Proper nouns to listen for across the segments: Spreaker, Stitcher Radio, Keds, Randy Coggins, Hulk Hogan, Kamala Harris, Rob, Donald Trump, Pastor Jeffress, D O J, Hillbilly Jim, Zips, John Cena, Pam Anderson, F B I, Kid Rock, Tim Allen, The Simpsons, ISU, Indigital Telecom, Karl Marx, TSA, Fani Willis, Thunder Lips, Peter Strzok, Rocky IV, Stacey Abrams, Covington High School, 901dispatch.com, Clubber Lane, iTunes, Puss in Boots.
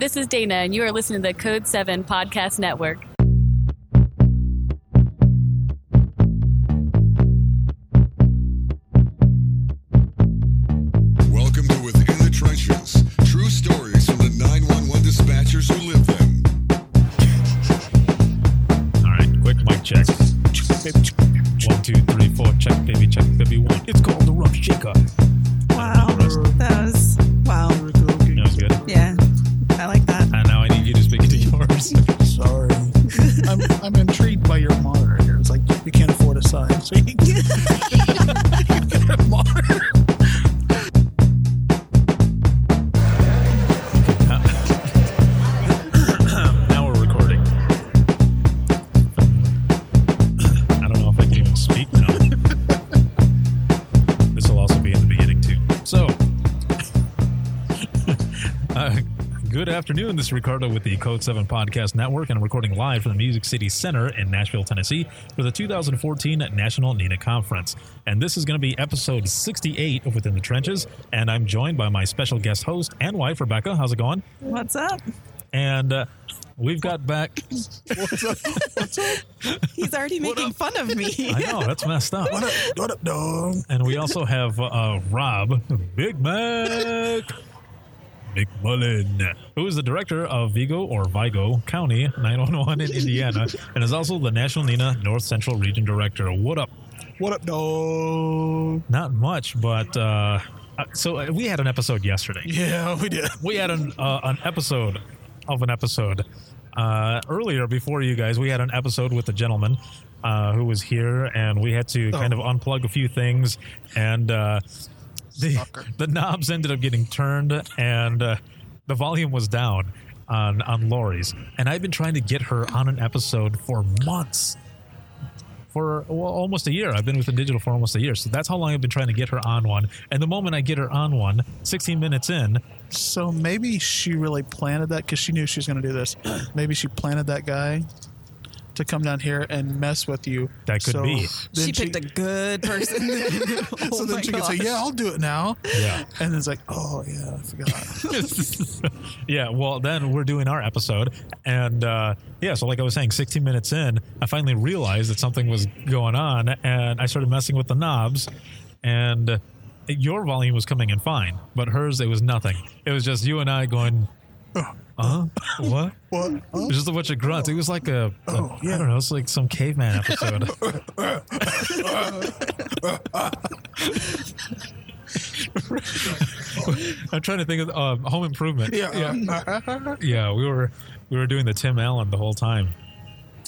This is Dana, and you are listening to the Code 7 Podcast Network. Welcome to Within the Trenches, true stories from the 911 dispatchers who live them. All right, quick mic check. 1, 2, 3, 4, check, baby, one. It's called the Rough Shaker. Wow, that was, wow. That was good. Yeah, I like that. And now I need you to speak to yours. Sorry. I'm intrigued by your monitor. It's like, you can't afford a sign, so you can get a monitor. Now we're recording. I don't know if I can even speak now. This will also be in the beginning, too. So, good afternoon. This is Ricardo with the Code 7 Podcast Network, and I'm recording live from the Music City Center in Nashville, Tennessee, for the 2014 National NENA Conference. And this is going to be episode 68 of Within the Trenches, and I'm joined by my special guest host and wife, Rebecca. How's it going? What's up? And we've got back... What's up? He's already making fun of me. I know, that's messed up. What up, dog? And we also have Rob, Big Mac... McMullen, who is the director of Vigo County 911 in Indiana, and is also the National NENA North Central Region Director. What up? What up, dog? Not much, but so we had an episode yesterday. Yeah, we did. We had an episode earlier before you guys. We had an episode with a gentleman who was here, and we had to kind of unplug a few things, and... The knobs ended up getting turned, and the volume was down on Lori's. And I've been trying to get her on an episode for months. For almost a year. I've been with the digital for almost a year. So that's how long I've been trying to get her on one. And the moment I get her on one, 16 minutes in. So maybe she really planted that because she knew she was going to do this. Maybe she planted that guy to come down here and mess with you. That could be. She picked a good person. So then she could say, yeah, I'll do it now. Yeah. And it's like, oh, yeah, I forgot. Yeah, well, then we're doing our episode. And, so like I was saying, 16 minutes in, I finally realized that something was going on. And I started messing with the knobs. And your volume was coming in fine. But hers, it was nothing. It was just you and I going... Huh? What? What? Huh? It was just a bunch of grunts. It was like I don't know, it's like some caveman episode. I'm trying to think of Home Improvement. Yeah. Yeah, we were doing the Tim Allen the whole time.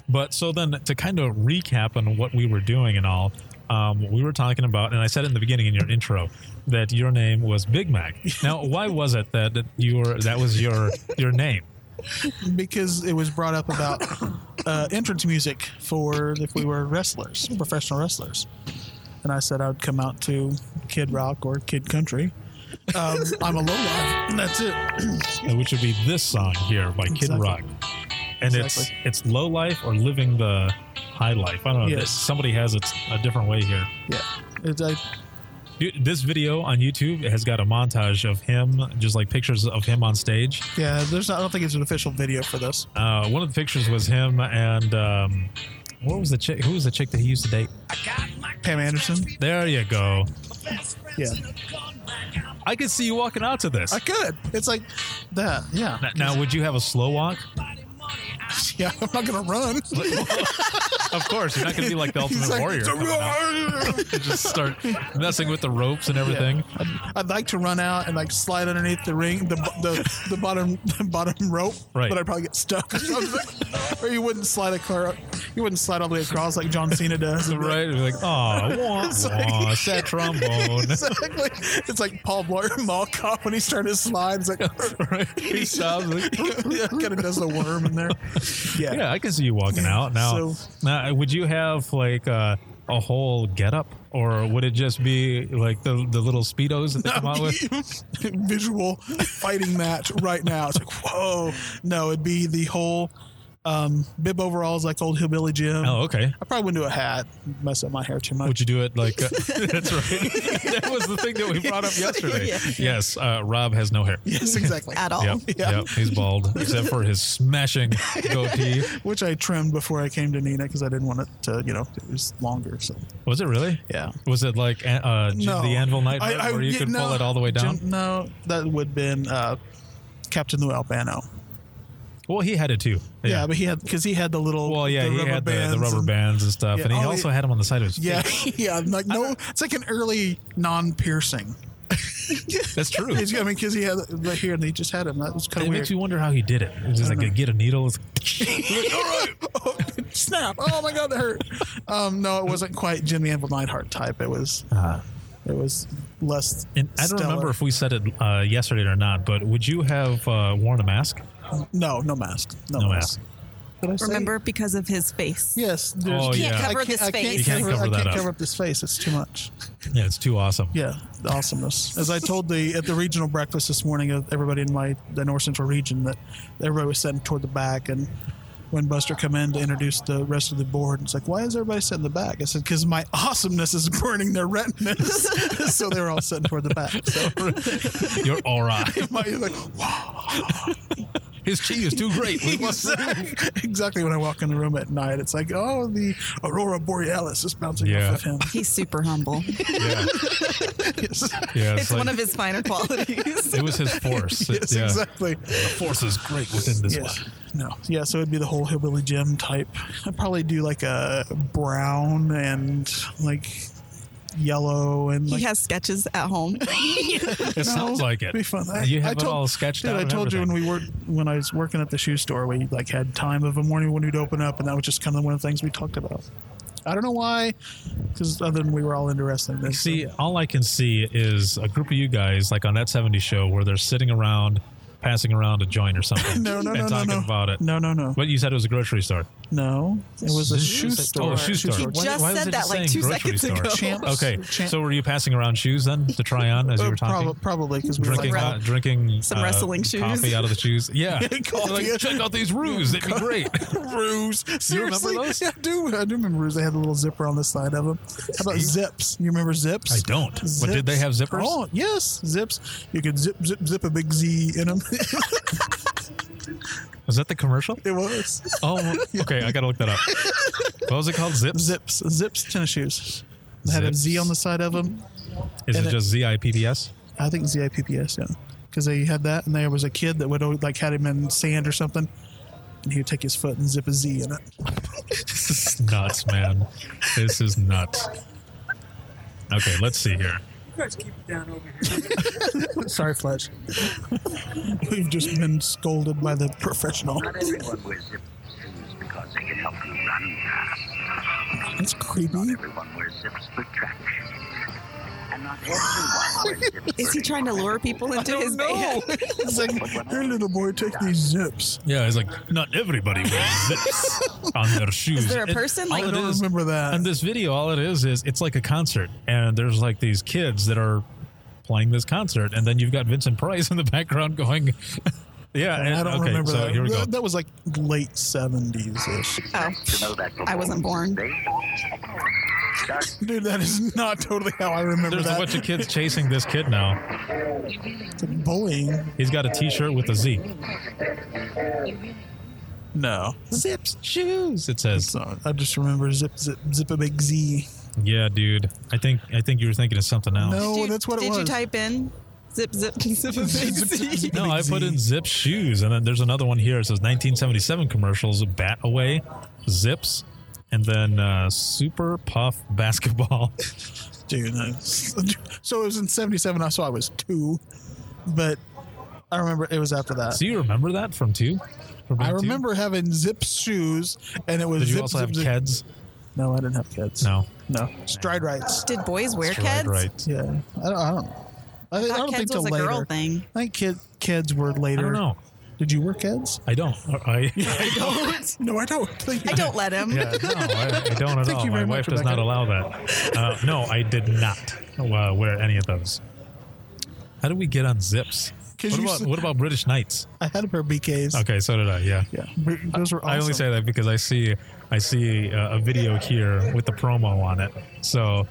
But so then to kind of recap on what we were doing and all, we were talking about, and I said it in the beginning in your intro, that your name was Big Mac. Now, why was it that was your name? Because it was brought up about entrance music for if we were wrestlers, professional wrestlers. And I said I would come out to Kid Rock or Kid Country. I'm a lowlife, and that's it. Which would be this song here by Kid Rock. And it's low life or living the high life. I don't know. Yes. Somebody has it a different way here. Yeah. This video on YouTube has got a montage of him, just like pictures of him on stage. Yeah, I don't think it's an official video for this. One of the pictures was him and what was the chick? Who was the chick that he used to date? Pam Anderson. There you go. Yeah. I could see you walking out to this. I could. It's like that. Yeah. Now would you have a slow walk? Yeah, I'm not going to run. Of course, you're not going to be like the Ultimate Warrior. Just start messing with the ropes and everything. Yeah. I'd like to run out and like slide underneath the ring, the bottom rope, right. But I'd probably get stuck. Or you wouldn't slide all the way across like John Cena does. Right, you're like, oh, sad trombone. Exactly. It's like Paul Blart Mall Cop when he started his slides. Like, right. He stops. Like, kind of does the worm in there. Yeah, I can see you walking out now. So, now, would you have like a whole getup, or would it just be like the little speedos that they come out with? Visual fighting match right now. It's like, whoa! No, it'd be the whole Bib overalls like old Hillbilly Jim. Oh, okay. I probably wouldn't do a hat. Mess up my hair too much. Would you do it like... that's right. That was the thing that we brought up yesterday. Yeah. Yes. Rob has no hair. Yes, exactly. At all. Yep. Yeah. Yep. He's bald, except for his smashing goatee. Which I trimmed before I came to NENA because I didn't want it to, you know, it was longer. So. Was it really? Yeah. Was it like the Anvil Neidhart where you could pull it all the way down? No, that would have been Captain Lou Albano. Well, he had it too. Yeah, but he had because he had the little. Well, yeah, he had the rubber bands and stuff, yeah, and he also had them on the side of his. Yeah, face. Yeah, like no, it's like an early non-piercing. That's true. I mean, because he had right here, and he just had him. That was kind of weird. It makes you wonder how he did it. It was just like get a needle. Like, all right, snap! Oh my God, that hurt. No, it wasn't quite Jimmy Anvil Neidhart type. It was. It was less. And I don't remember if we said it yesterday or not, but would you have worn a mask? No mask. No mask. Remember, because of his face. Yes. I can't cover up his face. It's too much. Yeah, it's too awesome. Yeah, the awesomeness. As I told at the regional breakfast this morning, everybody in the North Central Region, that everybody was sitting toward the back, and when Buster come in to introduce the rest of the board, it's like, why is everybody sitting in the back? I said, because my awesomeness is burning their retinas. So they're all sitting toward the back. So. You're all right. You're like, wow. His chi is too great. Exactly. When I walk in the room at night, it's like, oh, the Aurora Borealis is bouncing off of him. He's super humble. Yeah. It's like, one of his finer qualities. It was his force. Yes, exactly. The force is great within this one. No. Yeah, so it'd be the whole Hillbilly Jim type. I'd probably do like a brown and like... yellow, and he has sketches at home. It sounds like it. It'd be fun. I told you when I was working at the shoe store, we like had time of a morning when we'd open up, and that was just kind of one of the things we talked about. I don't know why, because other than we were all into wrestling. This, see, so. All I can see is a group of you guys like on that 70s show where they're sitting around, passing around a joint or something. Talking about it. No. But you said it was a grocery store. No, it was a shoe store. Oh, a shoe store. He just said that like 2 seconds ago. Okay, so were you passing around shoes then to try on as you were talking? Probably, because we were drinking some wrestling shoes. Coffee out of the shoes. Yeah. Like, check out these Roos. They'd be great. Roos. Seriously. You remember those? Yeah, I do remember Roos. They had a little zipper on the side of them. How about Zips? You remember Zips? I don't. Zips. But did they have zippers? Oh, yes. Zips. You could zip a big Z in them. Was that the commercial? It was. Oh, okay. I got to look that up. What was it called? Zips. Zips tennis shoes. They had a Z on the side of them. Is it just Z-I-P-P-S? I think Z-I-P-P-S, yeah. Because they had that, and there was a kid that would always, like, had him in sand or something, and he would take his foot and zip a Z in it. This is nuts, man. This is nuts. Okay, let's see here. You guys keep it down over here. Sorry, Fletch. We've just been scolded by the professional. Not everyone wears zip shoes because they can help you run fast. That's creepy. Not everyone wears zips for traction. And not everyone wears zips. Is he trying to lure people into his band? It's like, here, little boy, take these zips. Yeah, it's like, not everybody wears zips on their shoes. Is there a person? I don't remember that. In this video, all it is it's like a concert, and there's like these kids that are playing this concert, and then you've got Vincent Price in the background going... Yeah, and I don't remember so that. Here we go. That was like late 70s-ish. Oh, I wasn't born. Dude, that is not totally how I remember that. There's a bunch of kids chasing this kid now. It's bullying. He's got a T-shirt with a Z. No. Zips shoes, it says. So I just remember zip a big Z. Yeah, dude. I think you were thinking of something else. No, that's what it was. Did you type in? Zip a big Z. No, I put in Zip shoes, and then there's another one here. It says 1977 commercials, Bat Away, Zips, and then Super Puff Basketball. Dude, so it was in 77. I saw I was 2, but I remember it was after that. So you remember that from 2? I remember having Zip shoes, and it was. Did you also have Keds? No, I didn't have Keds. No. Stride Rites. Did boys wear Keds? Stride Rite. Yeah, I don't know. I don't think till later. Girl thing. I think kids were later. I don't know. Did you wear kids? I don't. I don't. No, I don't. I don't let him. Yeah, no, I don't at all. My wife does not allow that. No, I did not wear any of those. How did we get on Zips? What about British Knights? I had a pair of BKs. Okay, so did I. Yeah. Those were awesome. I only say that because I see a video here with the promo on it. So.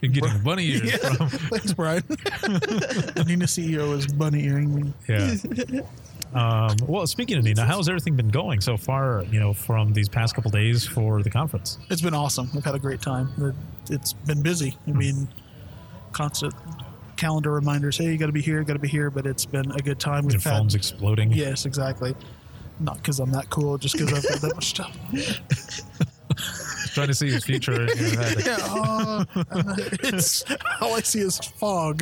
You're getting bunny ears from. Thanks, Brian. NENA CEO is bunny earing me. Yeah. Well, speaking of NENA, how's everything been going so far, from these past couple days for the conference? It's been awesome. We've had a great time. It's been busy. I mean, constant calendar reminders. Hey, you got to be here, But it's been a good time. Your phone's exploding. Yes, exactly. Not because I'm that cool, just because I've got that much stuff. Trying to see his future. It's all I see is fog.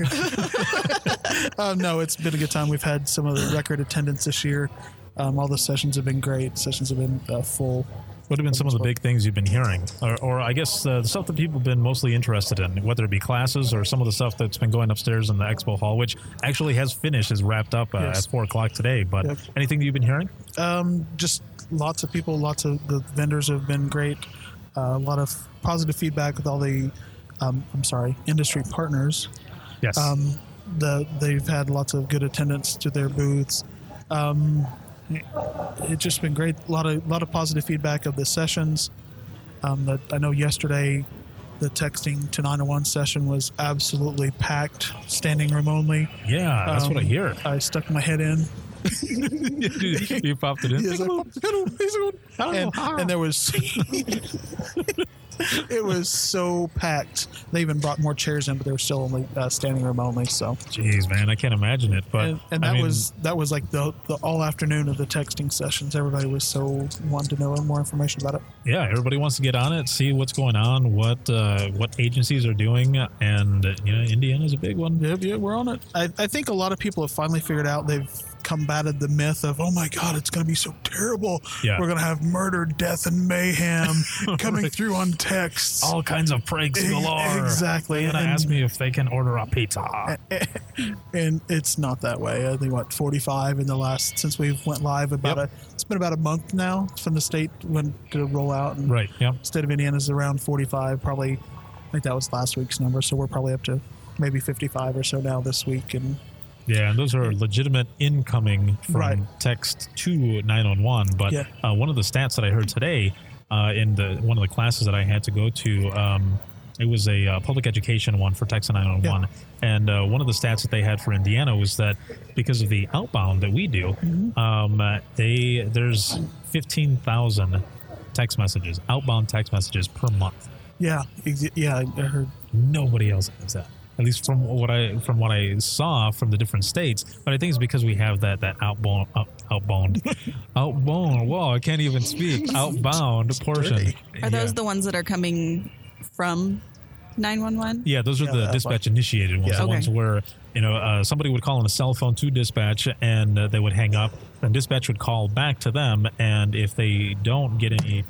No, it's been a good time. We've had some of the record attendance this year. All the sessions have been great. Sessions have been full. What have been some of the big things you've been hearing? Or I guess the stuff that people have been mostly interested in, whether it be classes or some of the stuff that's been going upstairs in the expo hall, which actually has finished, is wrapped up at 4 o'clock today. But anything that you've been hearing? Just lots of people. Lots of the vendors have been great. A lot of positive feedback with all the, industry partners. Yes. They've had lots of good attendance to their booths. It's just been great. A lot of positive feedback of the sessions. That I know yesterday, the texting to 901 session was absolutely packed, standing room only. Yeah, that's what I hear. I stuck my head in. You popped it in. Yes, and there was it was so packed. They even brought more chairs in, but they were still only standing room only. So, jeez, man, I can't imagine it. But that was like the all afternoon of the texting sessions. Everybody was so wanting to know more information about it. Yeah, everybody wants to get on it, see what's going on, what agencies are doing, and Indiana's a big one. Yeah, we're on it. I think a lot of people have finally figured out they've combated the myth of, oh my God, it's going to be so terrible. Yeah. We're going to have murder, death, and mayhem coming through on texts. All kinds of pranks galore. Exactly. They're going to ask me if they can order a pizza. And it's not that way. I think 45 in the last, since we went live, it's been about a month now from the state when to roll out. And right. Yep. State of Indiana is around 45, probably. I think that was last week's number. So we're probably up to maybe 55 or so now this week. And yeah, and those are legitimate incoming from text to 911. But one of the stats that I heard today in one of the classes that I had to go to, it was a public education one for text to 911. Yeah. And one of the stats that they had for Indiana was that because of the outbound that we do, there's 15,000 text messages, outbound text messages per month. Yeah, I heard. Nobody else has that. At least from what I saw from the different states, but I think it's because we have that outbound. Whoa, I can't even speak. Outbound portion. Are those the ones that are coming from 911? Yeah, those are the dispatch initiated ones. Yeah. The ones where somebody would call on a cell phone to dispatch, and they would hang up, and dispatch would call back to them, and if they don't get any.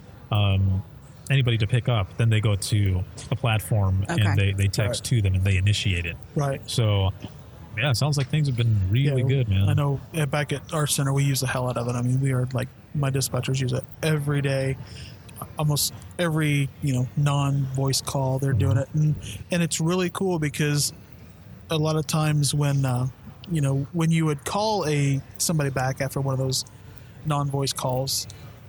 Anybody to pick up, then they go to a platform and they text to them and they initiate it. Right. So, yeah, it sounds like things have been really good, man. I know back at our center, we use the hell out of it. I mean, we are my dispatchers use it every day, almost every, non-voice call they're doing it. And it's really cool because a lot of times when, when you would call somebody back after one of those non-voice calls,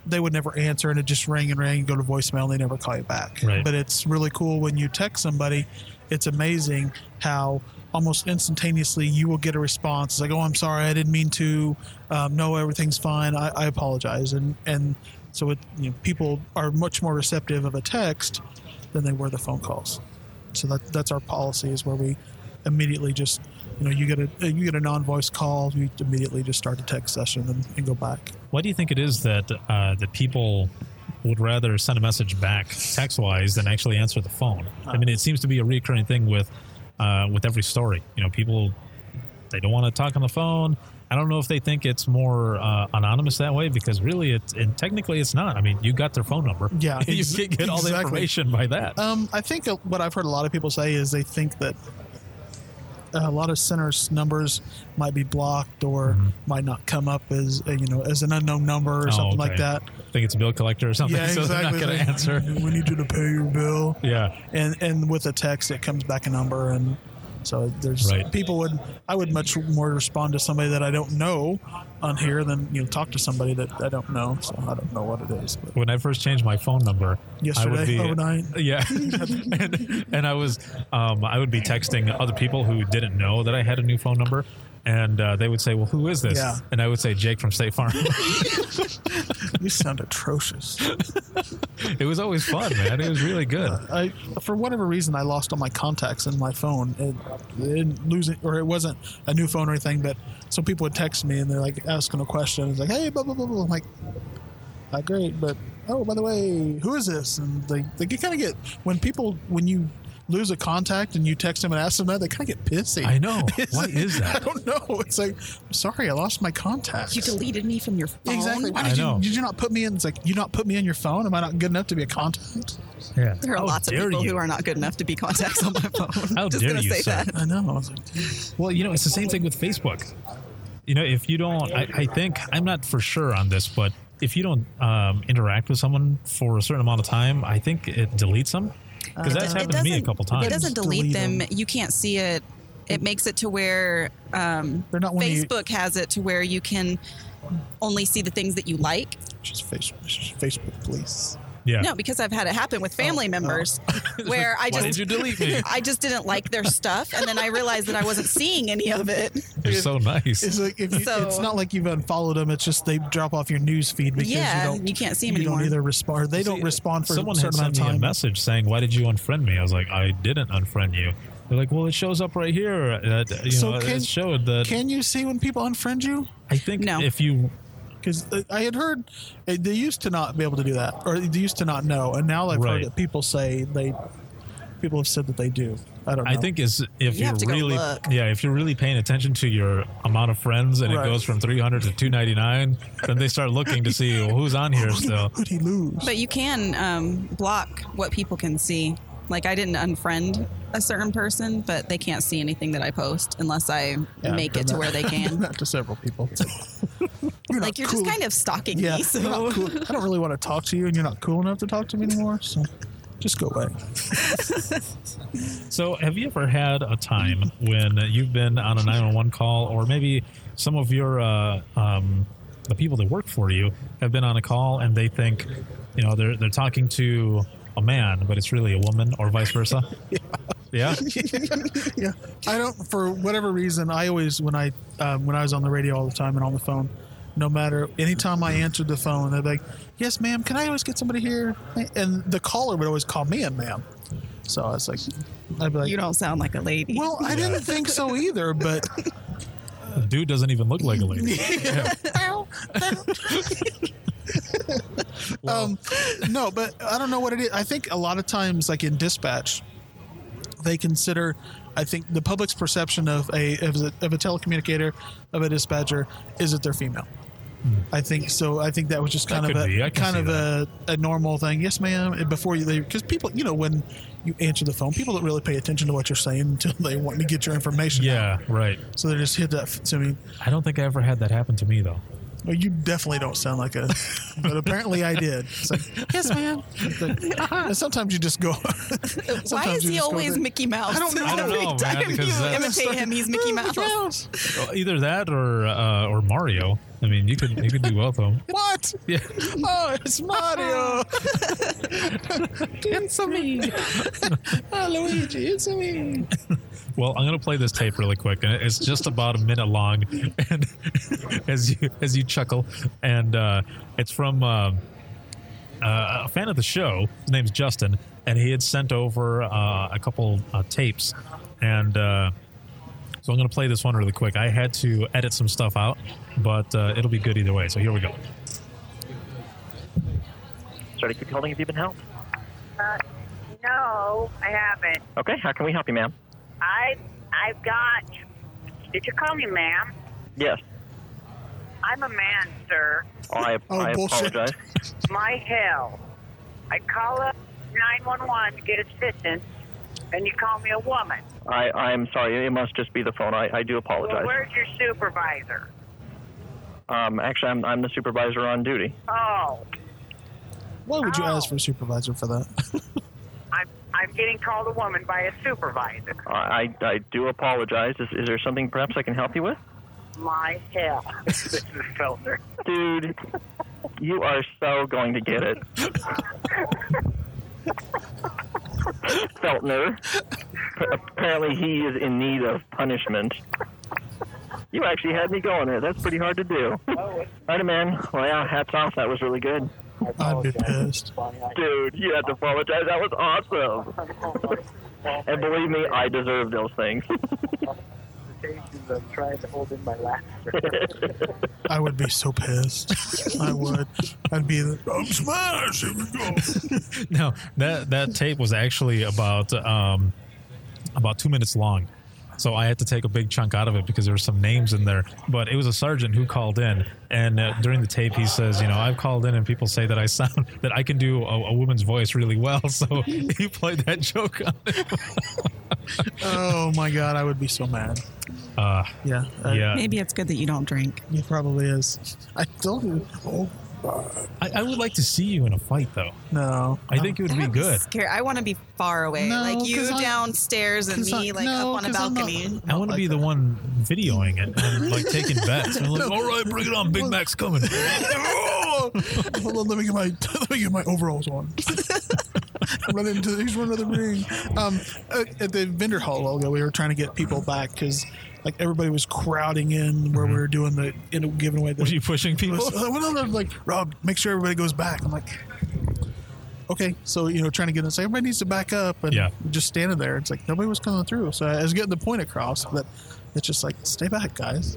they would never answer, and it just rang and rang and go to voicemail, and they never call you back. Right. But it's really cool when you text somebody. It's amazing how almost instantaneously you will get a response. It's like, oh, I'm sorry, I didn't mean to. No, everything's fine. I apologize. And so people are much more receptive of a text than they were the phone calls. So that's our policy, is where we immediately just, you get a non-voice call, you immediately just start a text session and go back. Why do you think it is that that people would rather send a message back text-wise than actually answer the phone? I mean, it seems to be a recurring thing with every story. People, they don't want to talk on the phone. I don't know if they think it's more anonymous that way, because really, technically it's not. I mean, you got their phone number. Yeah, you can't get all the information by that. I think what I've heard a lot of people say is they think that a lot of centers' numbers might be blocked or might not come up as as an unknown number or something like that. I think it's a bill collector or something. Yeah, exactly. So they're not going to answer. We need you to pay your bill. Yeah, and with a text, it comes back a number, and So there's people would, I would much more respond to somebody that I don't know on here than, you know, talk to somebody that I don't know. So I don't know what it is. But when I first changed my phone number yesterday, I would be, yeah, and I was, I would be texting other people who didn't know that I had a new phone number. And they would say, well, who is this? Yeah. And I would say, Jake from State Farm. You sound atrocious. It was always fun, man. It was really good. For whatever reason, I lost all my contacts in my phone. It wasn't a new phone or anything, but some people would text me and they're like asking a question. It's like, hey, blah, blah, blah, blah. I'm like, not great, but oh, by the way, who is this? And they kind of get, when you lose a contact and you text them and ask them that, they kind of get pissy. I know. What is that? I don't know. It's like, sorry, I lost my contact. You deleted me from your phone. Exactly. Why did you not put me in? It's like, you not put me on your phone? Am I not good enough to be a contact? Yeah. There are lots of people who are not good enough to be contacts on my phone. How dare you say that? I know. I was like, well, you know, it's the same thing with Facebook. You know, if you don't, I think, I'm not for sure on this, but if you don't interact with someone for a certain amount of time, I think it deletes them. Because that's happened to me a couple times. It doesn't delete them. You can't see it. It makes it to where Facebook has it to where you can only see the things that you like. Just Facebook, please. Yeah. No, because I've had it happen with family members where I just why did you delete me? I just didn't like their stuff, and then I realized that I wasn't seeing any of it. They're so nice. It's like it's not like you've unfollowed them. It's just they drop off your news feed because you can't see them anymore. Don't either respond. They don't respond for a certain amount of time. Someone sent me a message saying, "Why did you unfriend me?" I was like, "I didn't unfriend you." They're like, "Well, it shows up right here." It showed that. Can you see when people unfriend you? I think if you. Because I had heard they used to not be able to do that, or they used to not know, and now I've heard that people say people have said that they do. I don't know. I think is if you're really if you're really paying attention to your amount of friends and it goes from 300 to 299, then they start looking to see who's on here still. Who'd he lose? But you can block what people can see. Like, I didn't unfriend a certain person, but they can't see anything that I post unless I make it to where they can. Not to several people. You're cool. Just kind of stalking me. So. Not cool. I don't really want to talk to you, and you're not cool enough to talk to me anymore, so just go away. So have you ever had a time when you've been on a 911 call, or maybe some of your the people that work for you have been on a call, and they think, you know, they're talking to a man, but it's really a woman, or vice versa? Yeah. Yeah. I don't, for whatever reason, I always, when I was on the radio all the time and on the phone, no matter, anytime I answered the phone, they'd be like, yes, ma'am, can I always get somebody here? And the caller would always call me a ma'am. So I was like, you don't sound like a lady. Well, I didn't think so either, but. Dude doesn't even look like a lady. Yeah. Wow. No, but I don't know what it is. I think a lot of times, like in dispatch, they consider, I think the public's perception of a telecommunicator, of a dispatcher, is that they're female. I think so. I think that was just kind of a normal thing. Yes, ma'am. Because people, you know, when you answer the phone, people don't really pay attention to what you're saying until they want to get your information. Yeah, right. So they just hit that to me. I don't think I ever had that happen to me though. Well, you definitely don't sound like a. But apparently, I did. It's like, yes, ma'am. And sometimes you just go. Why is he always Mickey Mouse? I don't know. Every time you imitate him, he's Mickey Mouse. Either that or Mario. I mean, you could do both of them. What? Yeah. Oh, it's Mario. It's me. Oh, Luigi, it's me. Well, I'm going to play this tape really quick, and it's just about a minute long. And as you chuckle, and it's from a fan of the show. His name's Justin, and he had sent over a couple tapes, and so I'm going to play this one really quick. I had to edit some stuff out, but it'll be good either way. So here we go. Sorry to keep holding. Have you been helped? No, I haven't. Okay, how can we help you, ma'am? I've got. Did you call me ma'am? Yes. I'm a man, sir. I apologize. My hell. I call up 911 to get assistance, and you call me a woman. I'm sorry. It must just be the phone. I do apologize. Well, where's your supervisor? Actually, I'm the supervisor on duty. Oh. Why would you ask for a supervisor for that? I'm getting called a woman by a supervisor. I do apologize. Is there something perhaps I can help you with? My hell. This is filter. Dude, you are so going to get it. Feltner. Apparently he is in need of punishment. You actually had me going there. That's pretty hard to do. Right, man. Well, yeah, hats off. That was really good. I'd be pissed. Dude, you had to apologize. That was awesome. And believe me, I deserve those things. I'm trying to hold in my laughter. I would be so pissed. I would. I'd be like, I'm smashing. No, that tape was actually about 2 minutes long. So I had to take a big chunk out of it because there were some names in there. But it was a sergeant who called in, and during the tape he says, you know, I've called in and people say that I can do a woman's voice really well. So he played that joke on it. Oh my God, I would be so mad. Yeah. Maybe it's good that you don't drink. It probably is. I told you. Oh. I would like to see you in a fight, though. No. I think it would be good. I want to be far away. No, like you downstairs and me up on a balcony. Not I want to be the one videoing it and taking bets. And all right, bring it on. Big Mac's coming. Hold on, let me get my overalls on. He's running to the ring. At the vendor hall a while ago, we were trying to get people back because everybody was crowding in where we were doing giving away the. Were you pushing people? Rob, make sure everybody goes back. I'm like, okay. So, trying to get in, everybody needs to back up. And just standing there. It's like, nobody was coming through. So I was getting the point across that it's just stay back, guys.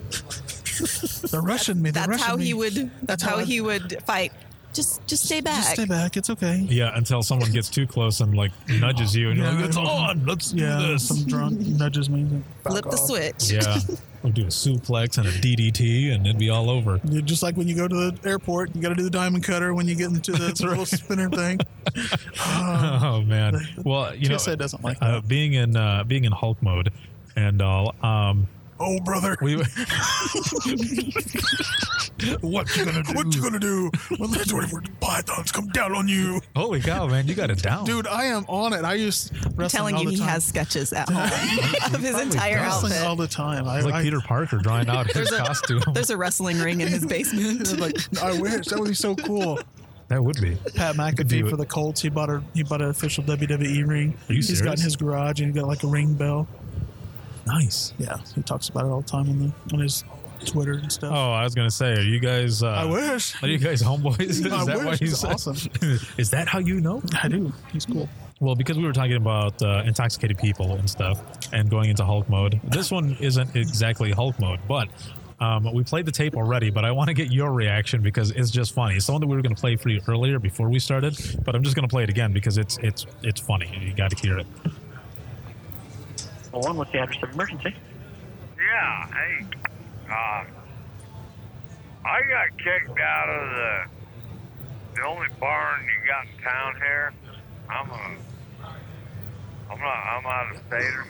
They're rushing me. That's how he would fight. Just stay back. Just stay back. It's okay. Yeah, until someone gets too close and nudges you, and you're like, "It's on. Let's do this." Some drunk nudges me. Flip the switch. Yeah, we'll do a suplex and a DDT, and it'd be all over. You're just like when you go to the airport, you got to do the diamond cutter when you get into the little spinner thing. Oh man. Well, TSA doesn't like that. Being in Hulk mode and all. Oh, brother. What you gonna do? What you gonna do when the 24 pythons come down on you? Holy cow, man. You got it down. Dude, I am on it. I'm telling you, he has sketches at home of his entire outfit. All the time. It's like Peter Parker drawing out his costume. There's a wrestling ring in his basement. I wish. That would be so cool. That would be. Pat McAfee for the Colts. He bought an official WWE ring. He's got in his garage, and he got a ring bell. Nice. Yeah, he talks about it all the time on his Twitter and stuff. Oh, I was gonna say, are you guys? I wish. Are you guys homeboys? He's awesome. Is that how you know? I do. He's cool. Well, because we were talking about intoxicated people and stuff, and going into Hulk mode. This one isn't exactly Hulk mode, but we played the tape already. But I want to get your reaction because it's just funny. It's the one that we were gonna play for you earlier before we started, but I'm just gonna play it again because it's funny. You got to hear it. Well, what's the address of emergency? Yeah, hey, I got kicked out of the only barn you got in town here. I'm out of state.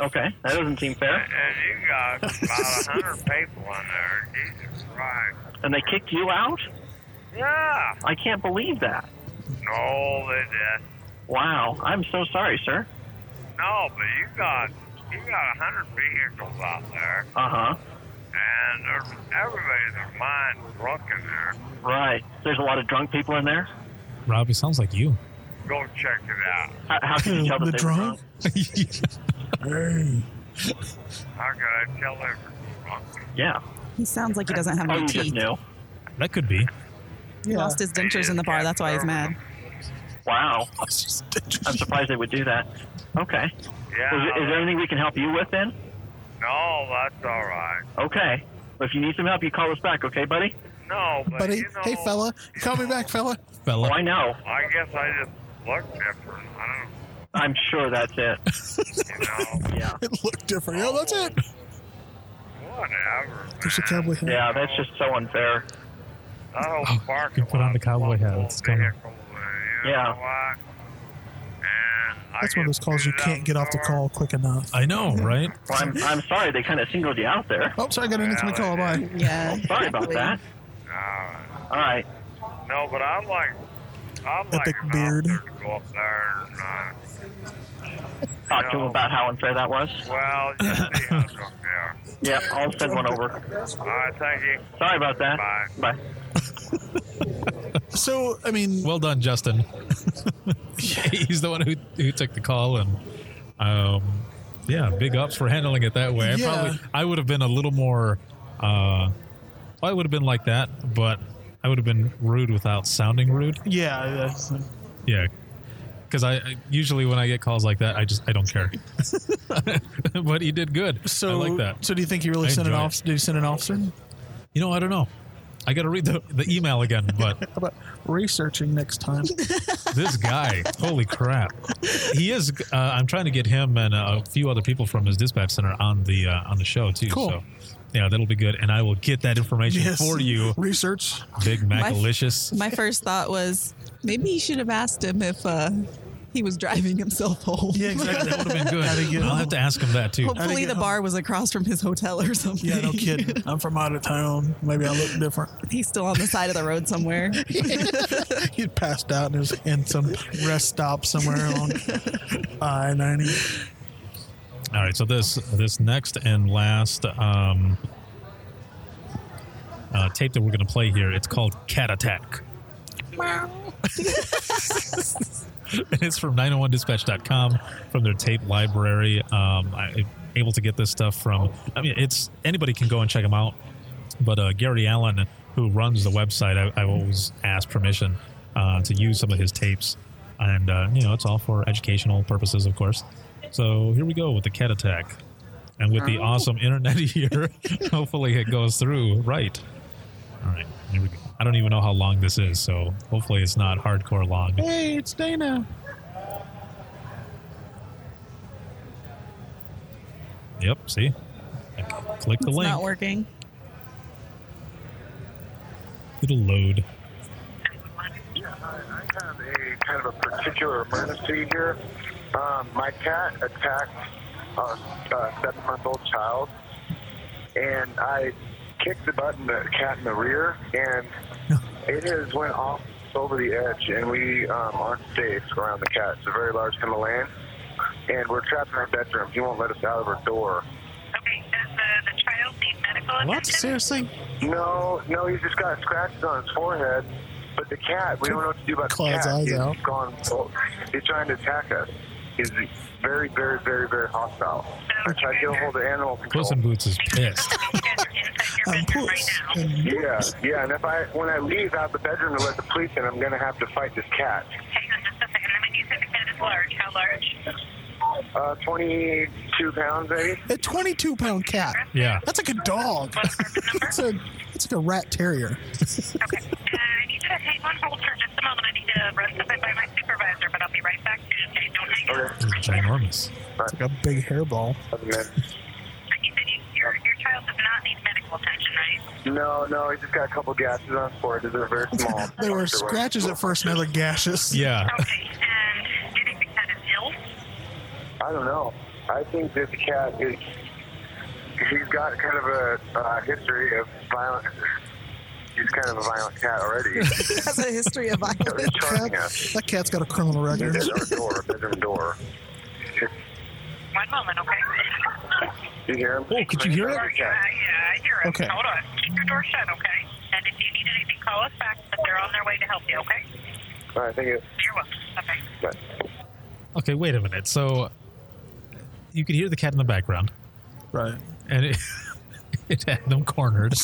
Okay, that doesn't seem fair. And you got about 100 people in there. Jesus Christ! And they kicked you out? Yeah. I can't believe that. No, they did. Wow, I'm so sorry, sir. No, but you got 100 vehicles out there. Uh-huh. And everybody's mind drunk in there. Right. There's a lot of drunk people in there? Rob, it sounds like you. Go check it out. How can you tell the drunk? Hey. How can I tell them they're drunk? Yeah. He sounds like he doesn't have any teeth. No. That could be. He lost his dentures in the bar. That's why he's mad. Wow. I'm surprised they would do that. Okay. Yeah. Is there anything we can help you with then? No, that's all right. Okay. Well, if you need some help, you call us back, okay, buddy? No, but buddy, hey, fella. Call me back, fella. Oh, I know. I guess I just look different. I don't know. I'm sure that's it. Yeah. It looked different. Yeah, that's it. Whatever. There's a cowboy hat. Yeah, that's just so unfair. You put on the cowboy hat. It's coming. Yeah. That's one of those calls you can't get off the call quick enough. I know, right? Well, I'm sorry they kind of singled you out there. Oh, sorry, I got an incoming call. Bye. Yeah. Well, sorry about that. All right. No, but I'm like, Epic beard. To go up there and Talk to him about how unfair that was. Well, you see how drunk they are. Yeah, I'll send one over. All right, thank you. Sorry about that. Bye. So, I mean... Well done, Justin. He's the one who took the call, and yeah, big ups for handling it that way. Yeah. I would have been a little more... I would have been like that, but I would have been rude without sounding rude. Yeah. Yeah, because I usually when I get calls like that, I don't care. But he did good. So, I like that. So do you think he really sent an officer? Did he send an officer? You know, I don't know. I got to read the email again, but... How about researching next time? This guy, holy crap. He is... I'm trying to get him and a few other people from his dispatch center on the show, too. Cool. So, yeah, that'll be good. And I will get that information for you. Research. Big Macalicious. My first thought was, maybe you should have asked him if... he was driving himself home. Yeah, exactly. That would have been good. I'll have to ask him that, too. Hopefully the bar was across from his hotel or something. Yeah, no kidding. I'm from out of town. Maybe I look different. He's still on the side of the road somewhere. He passed out and was in some rest stop somewhere on I-90. All right, so this next and last tape that we're going to play here, it's called Cat Attack. And it's from 901dispatch.com, from their tape library. I'm able to get this stuff from, I mean, it's anybody can go and check them out. But Gary Allen, who runs the website, I always ask permission to use some of his tapes. And, you know, it's all for educational purposes, of course. So here we go with the Cat Attack. And with the awesome internet here, hopefully it goes through right. All right, here we go. I don't even know how long this is, so hopefully it's not hardcore long. Hey, it's Dana. Yep, see? Click the link. It's not working. It'll load. Yeah, I have a kind of a particular emergency here. My cat attacked a 7-month-old child, and I kicked the butt and the cat in the rear, and it has went off over the edge, and we aren't safe around the cat. It's a very large Himalayan, and we're trapped in our bedroom. He won't let us out of our door. Okay, does the child need medical attention? What? Seriously? No, he's just got scratches on his forehead, but the cat, we don't know what to do about the cat. Eyes out. He's trying to attack us. He's very, very, very, very hostile. I tried to get a hold of animal control. Puss in Boots is pissed. Yeah, and when I leave out the bedroom to let the police in, I'm going to have to fight this cat. Hang on just a second. When you said the cat is large, how large? 22 pounds, maybe. A 22-pound cat. Yeah. That's like a dog. It's like a rat terrier. Okay. I need you to hang on hold for just a moment. I need to run something by my supervisor, but I'll be right back. Don't hang on. It's ginormous. It's like a big hairball. Your child does not need medical attention, right? No, he just got a couple gashes on his forehead. They're very small. There were scratches at first, now they're gashes. Yeah. Okay, and do you think the cat is ill? I don't know. I think this cat is... He's got kind of a history of violence. He's kind of a violent cat already. He has a history of violence. That cat's got a criminal record. There's our door, bedroom door. One moment, okay? You hear him? Oh, could you hear it? Yeah, I hear him. Okay. Hold on. Keep your door shut, okay? And if you need anything, call us back, but they're on their way to help you, okay? All right, thank you. You're welcome. Okay. Bye. Okay, wait a minute. So you could hear the cat in the background. Right. And it had them cornered,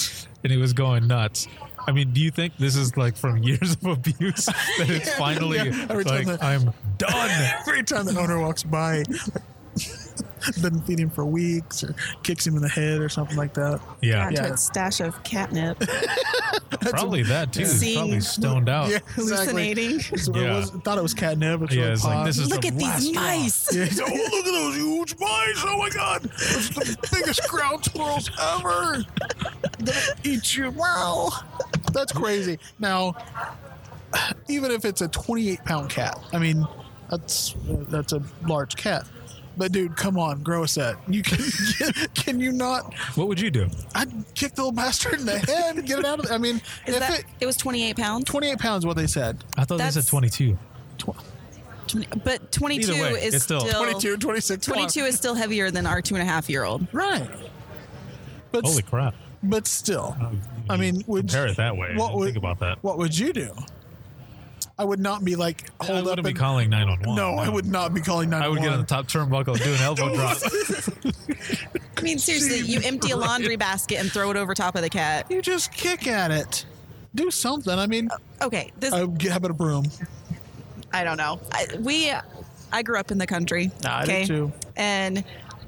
and it was going nuts. I mean, do you think this is like from years of abuse that it's finally I'm done? Every time the owner walks by... Doesn't feed him for weeks or kicks him in the head or something like that. Yeah. Got to a stash of catnip. Probably that, too. He's probably stoned out. Yeah, exactly. Hallucinating. Thought it was catnip. It's really like, this is look at these mice. Yeah. Oh, look at those huge mice. Oh, my God. It's the biggest ground squirrels ever. That eat you. Wow. That's crazy. Now, even if it's a 28-pound cat, I mean, that's a large cat. But, dude, come on, grow a set. You can you not? What would you do? I'd kick the little bastard in the head and get it out of there. I mean, it was 28 pounds? 28 pounds, what they said. I thought they said 22. But 22 way, is still 22, 26. 22 is still heavier than our 2.5-year-old. Right. But holy crap. But still, I mean, compare it that way. What would, think about that. What would you do? I would not be like, hold up. I wouldn't be calling 911. No, I would not be calling 911. I would get on the top turnbuckle and do an elbow drop. I mean, seriously, you empty a laundry basket and throw it over top of the cat. You just kick at it. Do something. I mean, okay. How about a broom? I don't know. I grew up in the country. I did too. And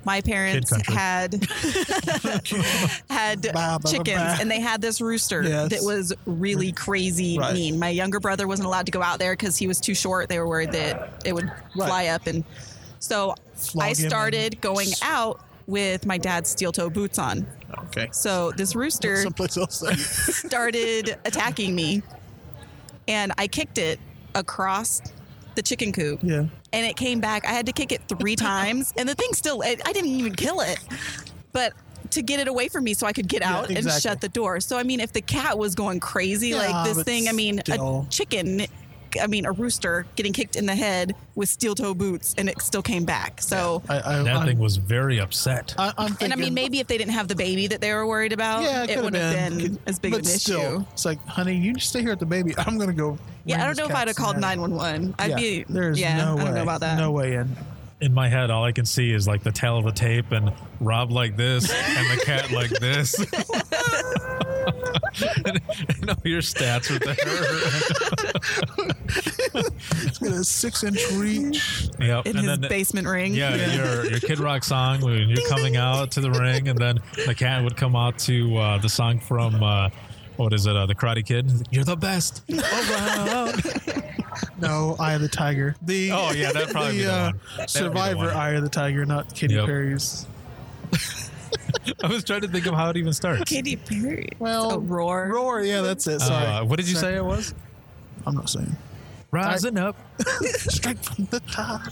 my parents had chickens, and they had this rooster that was really crazy mean. My younger brother wasn't allowed to go out there because he was too short. They were worried that it would fly up. And so I started going out with my dad's steel-toe boots on. Okay. So this rooster started attacking me, and I kicked it across the chicken coop. Yeah. And it came back. I had to kick it 3 times, and the thing still—I didn't even kill it, but to get it away from me, so I could get out and shut the door. So I mean, if the cat was going crazy like this thing—I mean, still. A chicken, I mean, a rooster getting kicked in the head with steel-toe boots, and it still came back. So that thing was very upset. I'm thinking, and I mean, maybe if they didn't have the baby that they were worried about, it wouldn't have been as big of an issue. It's like, honey, you just stay here with the baby. I'm gonna go. Yeah, I don't know if I'd have called 911. I don't know about that. No way in. In my head, all I can see is like the tail of a tape and Rob like this and the cat like this. And all your stats with the hair. It's got a 6-inch reach. Yep. In and his basement ring. Yeah, your Kid Rock song when you're coming out to the ring, and then the cat would come out to the song from... what is it? The Karate Kid? You're the best. No, Eye of the Tiger. That'd probably be the one. Survivor, Eye of the Tiger, not Katy Perry's. I was trying to think of how it even starts. Katy Perry. Well, Roar. Roar, yeah, that's it. Sorry. What did you say it was? I'm not saying. Rising up. Straight from the top.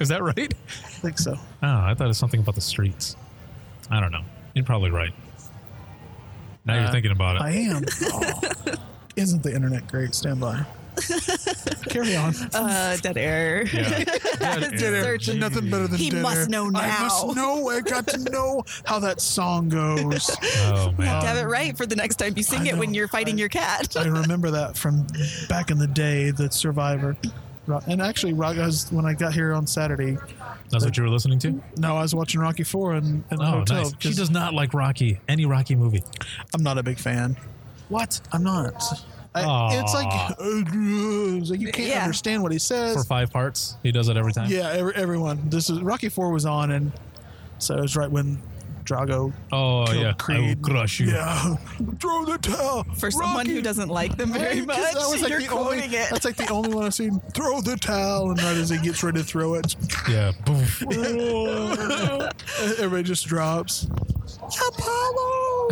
Is that right? I think so. Oh, I thought it was something about the streets. I don't know. You're probably right. Now you're thinking about it. I am. Oh. Isn't the internet great? Stand by. Carry on. Dead air. Yeah. Dead air. Nothing better than dead air. He must know now. I must know. I got to know how that song goes. Oh, man. You have to have it right for the next time you sing it when you're fighting your cat. I remember that from back in the day, the Survivor. And actually, when I got here on Saturday. That's what you were listening to? No, I was watching Rocky IV in the hotel. Nice. She does not like any Rocky movie. I'm not a big fan. What? I'm not. It's like you can't understand what he says. For 5 parts, he does it every time? Yeah, everyone. Rocky IV was on, and so it was right when Drago. Oh, yeah. Creed. I will crush you. Yeah. Throw the towel. For Rocky. Someone who doesn't like them very much, you're quoting it. That's like the only one I've seen. Throw the towel. And right as he gets ready to throw it. Yeah. Boof. Everybody just drops. Apollo.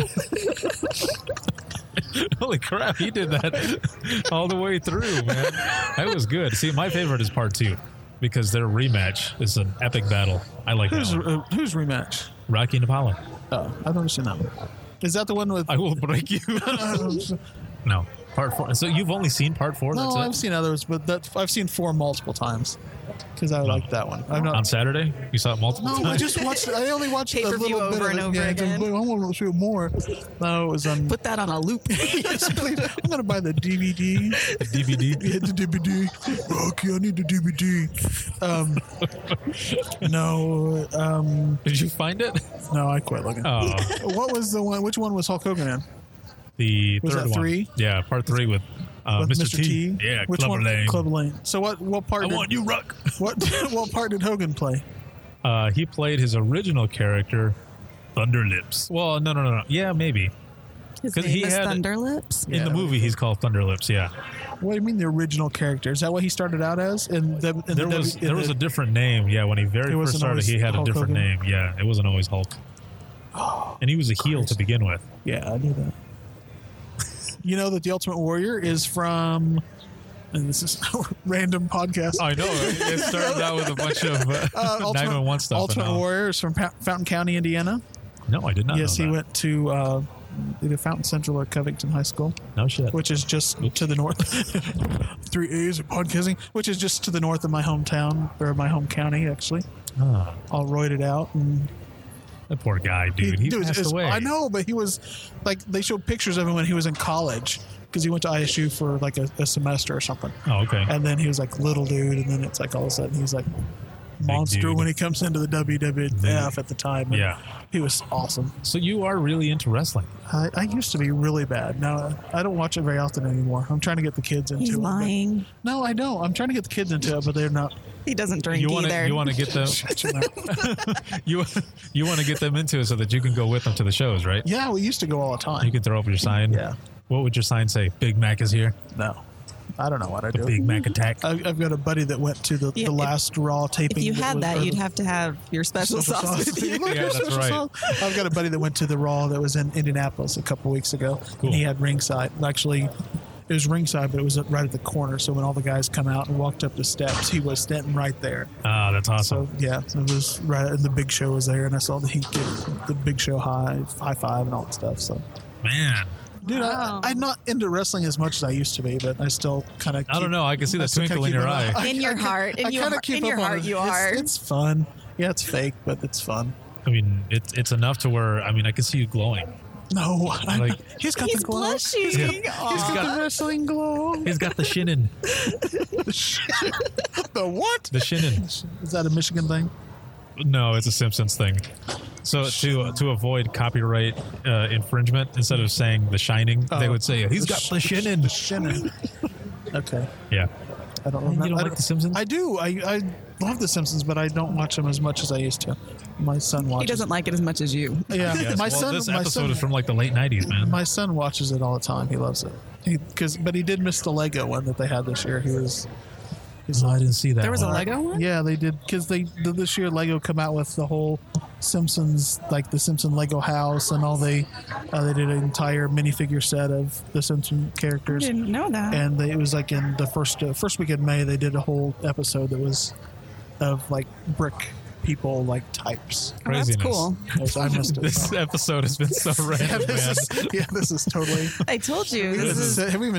Holy crap. He did that all the way through, man. That was good. See, my favorite is part 2. Because their rematch is an epic battle. I like that one. Who's rematch? Rocky and Apollo. Oh, I've never seen that one. Is that the one with... I will break you. No, part 4. So you've only seen part 4? No, I've seen others, but I've seen 4 multiple times. Because I like that one. On Saturday? You saw it multiple times? No, I just watched it. I only watched it a little bit. Over and over again. I want to see more. No, it was on... Put that on a loop. Yes, please. I'm going to buy the DVD. The DVD? Yeah, the DVD. Rocky, I need the DVD. No. Did you find it? No, I quit looking. Oh. What was the one? Which one was Hulk Hogan in? The third one. Was that 3? Yeah, part 3 with... Mr. T. Yeah, which Clubber Lane. Clubber Lane. So what part want you, Ruck. What part did Hogan play? He played his original character, Thunder Lips. Well, no. Yeah, maybe. His name is Thunder Lips? In the movie, he's called Thunder Lips, yeah. What do you mean the original character? Is that what he started out as? There was a different name, yeah. When he very first started, he had a different name. Yeah, it wasn't always Hulk. And he was a heel to begin with. Yeah, I knew that. You know that the Ultimate Warrior is from, and this is a random podcast. I know. It started out with a bunch of 911 stuff. Ultimate Warrior is from Fountain County, Indiana. No, I did not know that. Yes, he went to either Fountain Central or Covington High School. No shit. Which is just to the north. 3 A's at podcasting, which is just to the north of my hometown, or my home county, actually. Oh. All roided out. And that poor guy, dude. He passed away. I know, but he was, like, they showed pictures of him when he was in college. Because he went to ISU for like a semester or something. Oh, okay. And then he was like little dude, and then it's like all of a sudden he's like monster when he comes into the WWF at the time. And yeah, he was awesome. So you are really into wrestling. I used to be really bad. Now I don't watch it very often anymore. I'm trying to get the kids into it. He's lying. It, no, I know. I'm trying to get the kids into it, but they're not. He doesn't drink either. You want to get them. you want to get them into it so that you can go with them to the shows, right? Yeah, we used to go all the time. You could throw up your sign. Yeah. What would your sign say? Big Mac is here? No. I don't know what I do. Big Mac attack. I've got a buddy that went to the last Raw taping. If you had that, you'd have to have your special sauce with you. Yeah, that's right. Sauce. I've got a buddy that went to the Raw that was in Indianapolis a couple weeks ago. Cool. And he had ringside. Actually, it was ringside, but it was right at the corner. So when all the guys come out and walked up the steps, he was standing right there. Ah, that's awesome. So, yeah, it was right. The Big Show was there, and I saw that he gave the Big Show high five and all that stuff. So, man. Dude, wow. I'm not into wrestling as much as I used to be, but I still kind of... I don't know. I can see that twinkle in your eye. In your heart, you are. It's fun. Yeah, it's fake, but it's fun. I mean, it's enough to where... I mean, I can see you glowing. No. Like, he's got the glow. Blushing. He's got the wrestling glow. He's got the shinin. The what? The shinin. Is that a Michigan thing? No, it's a Simpsons thing. So to avoid copyright infringement, instead of saying The Shining, they would say, he's got the shinin. Okay. Yeah. I don't remember. You don't like The Simpsons? I do. I love The Simpsons, but I don't watch them as much as I used to. My son watches. He doesn't like it as much as you. Yeah. Yes. This episode is from like the late 90s, man. My son watches it all the time. He loves it. But he did miss the Lego one that they had this year. He was... No, I didn't see that. There was a Lego one? Yeah, they did. Because this year, Lego come out with the whole Simpsons, like the Simpson Lego house and all. They did an entire minifigure set of the Simpson characters. I didn't know that. And it was like in the first week in May, they did a whole episode that was of like brick people, like types. Craziness. Oh, that's cool. This episode has been so random. This is totally. I told you.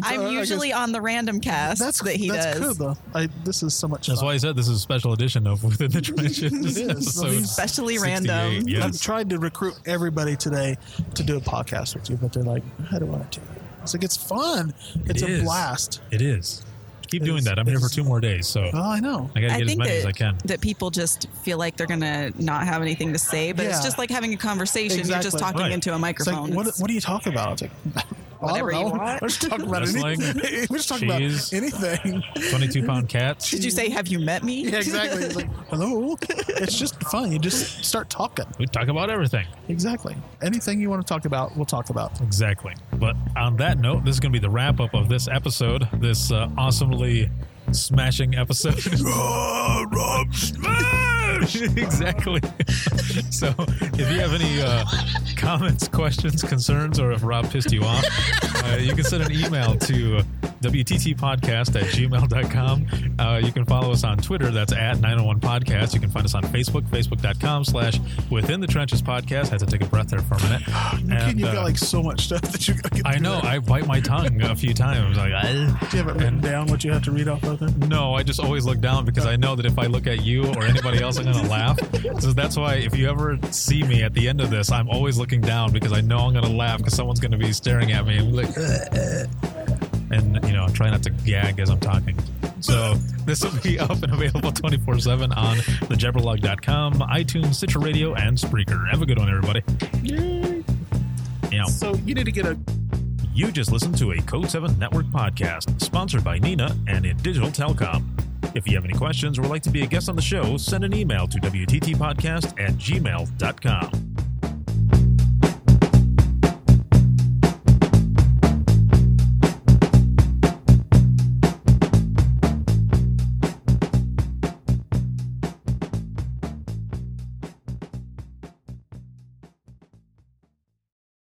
I'm usually on the random cast that he does. That's cool, though. This is so much fun. That's why I said this is a special edition of Within the Trenches. Especially random. Yes. I've tried to recruit everybody today to do a podcast with you, but they're like, I don't want to do it. It's like, it's fun. It's a blast. It is. Keep doing that. I'm here for 2 more days. So I know. I got to get as many as I can. That people just feel like they're going to not have anything to say, but it's just like having a conversation. Exactly. You're just talking into a microphone. Like, what do you talk about? It's like, whatever you want. We're just talking about anything. We're just talking about anything. 22-pound cats. Did you say, have you met me? Yeah, exactly. It's like, hello. It's just fun. You just start talking. We talk about everything. Exactly. Anything you want to talk about, we'll talk about. Exactly. But on that note, this is going to be the wrap-up of this episode, this awesomely smashing episode. Rob smash! Exactly. So if you have any comments, questions, concerns, or if Rob pissed you off, you can send an email to wttpodcast@gmail.com. You can follow us on Twitter. That's at 901podcast. You can find us on Facebook, facebook.com/Within the Trenches Podcast. I had to take a breath there for a minute. You've got like so much stuff that you got to get through. I know. I bite my tongue a few times. Like, do you have it written down what you have to read off of it? No, I just always look down because I know that if I look at you or anybody else, I'm going to laugh. So that's why if you ever see me at the end of this, I'm always looking down because I know I'm going to laugh because someone's going to be staring at me and like, and, you know, try not to gag as I'm talking. So this will be up and available 24/7 on thejeberlog.com, iTunes, Stitcher Radio, and Spreaker. Have a good one, everybody. Yay. Yeah. So you need to get a... You just listened to a Code 7 Network podcast, sponsored by NENA and Indigital Telecom. If you have any questions or would like to be a guest on the show, send an email to wttpodcast@gmail.com.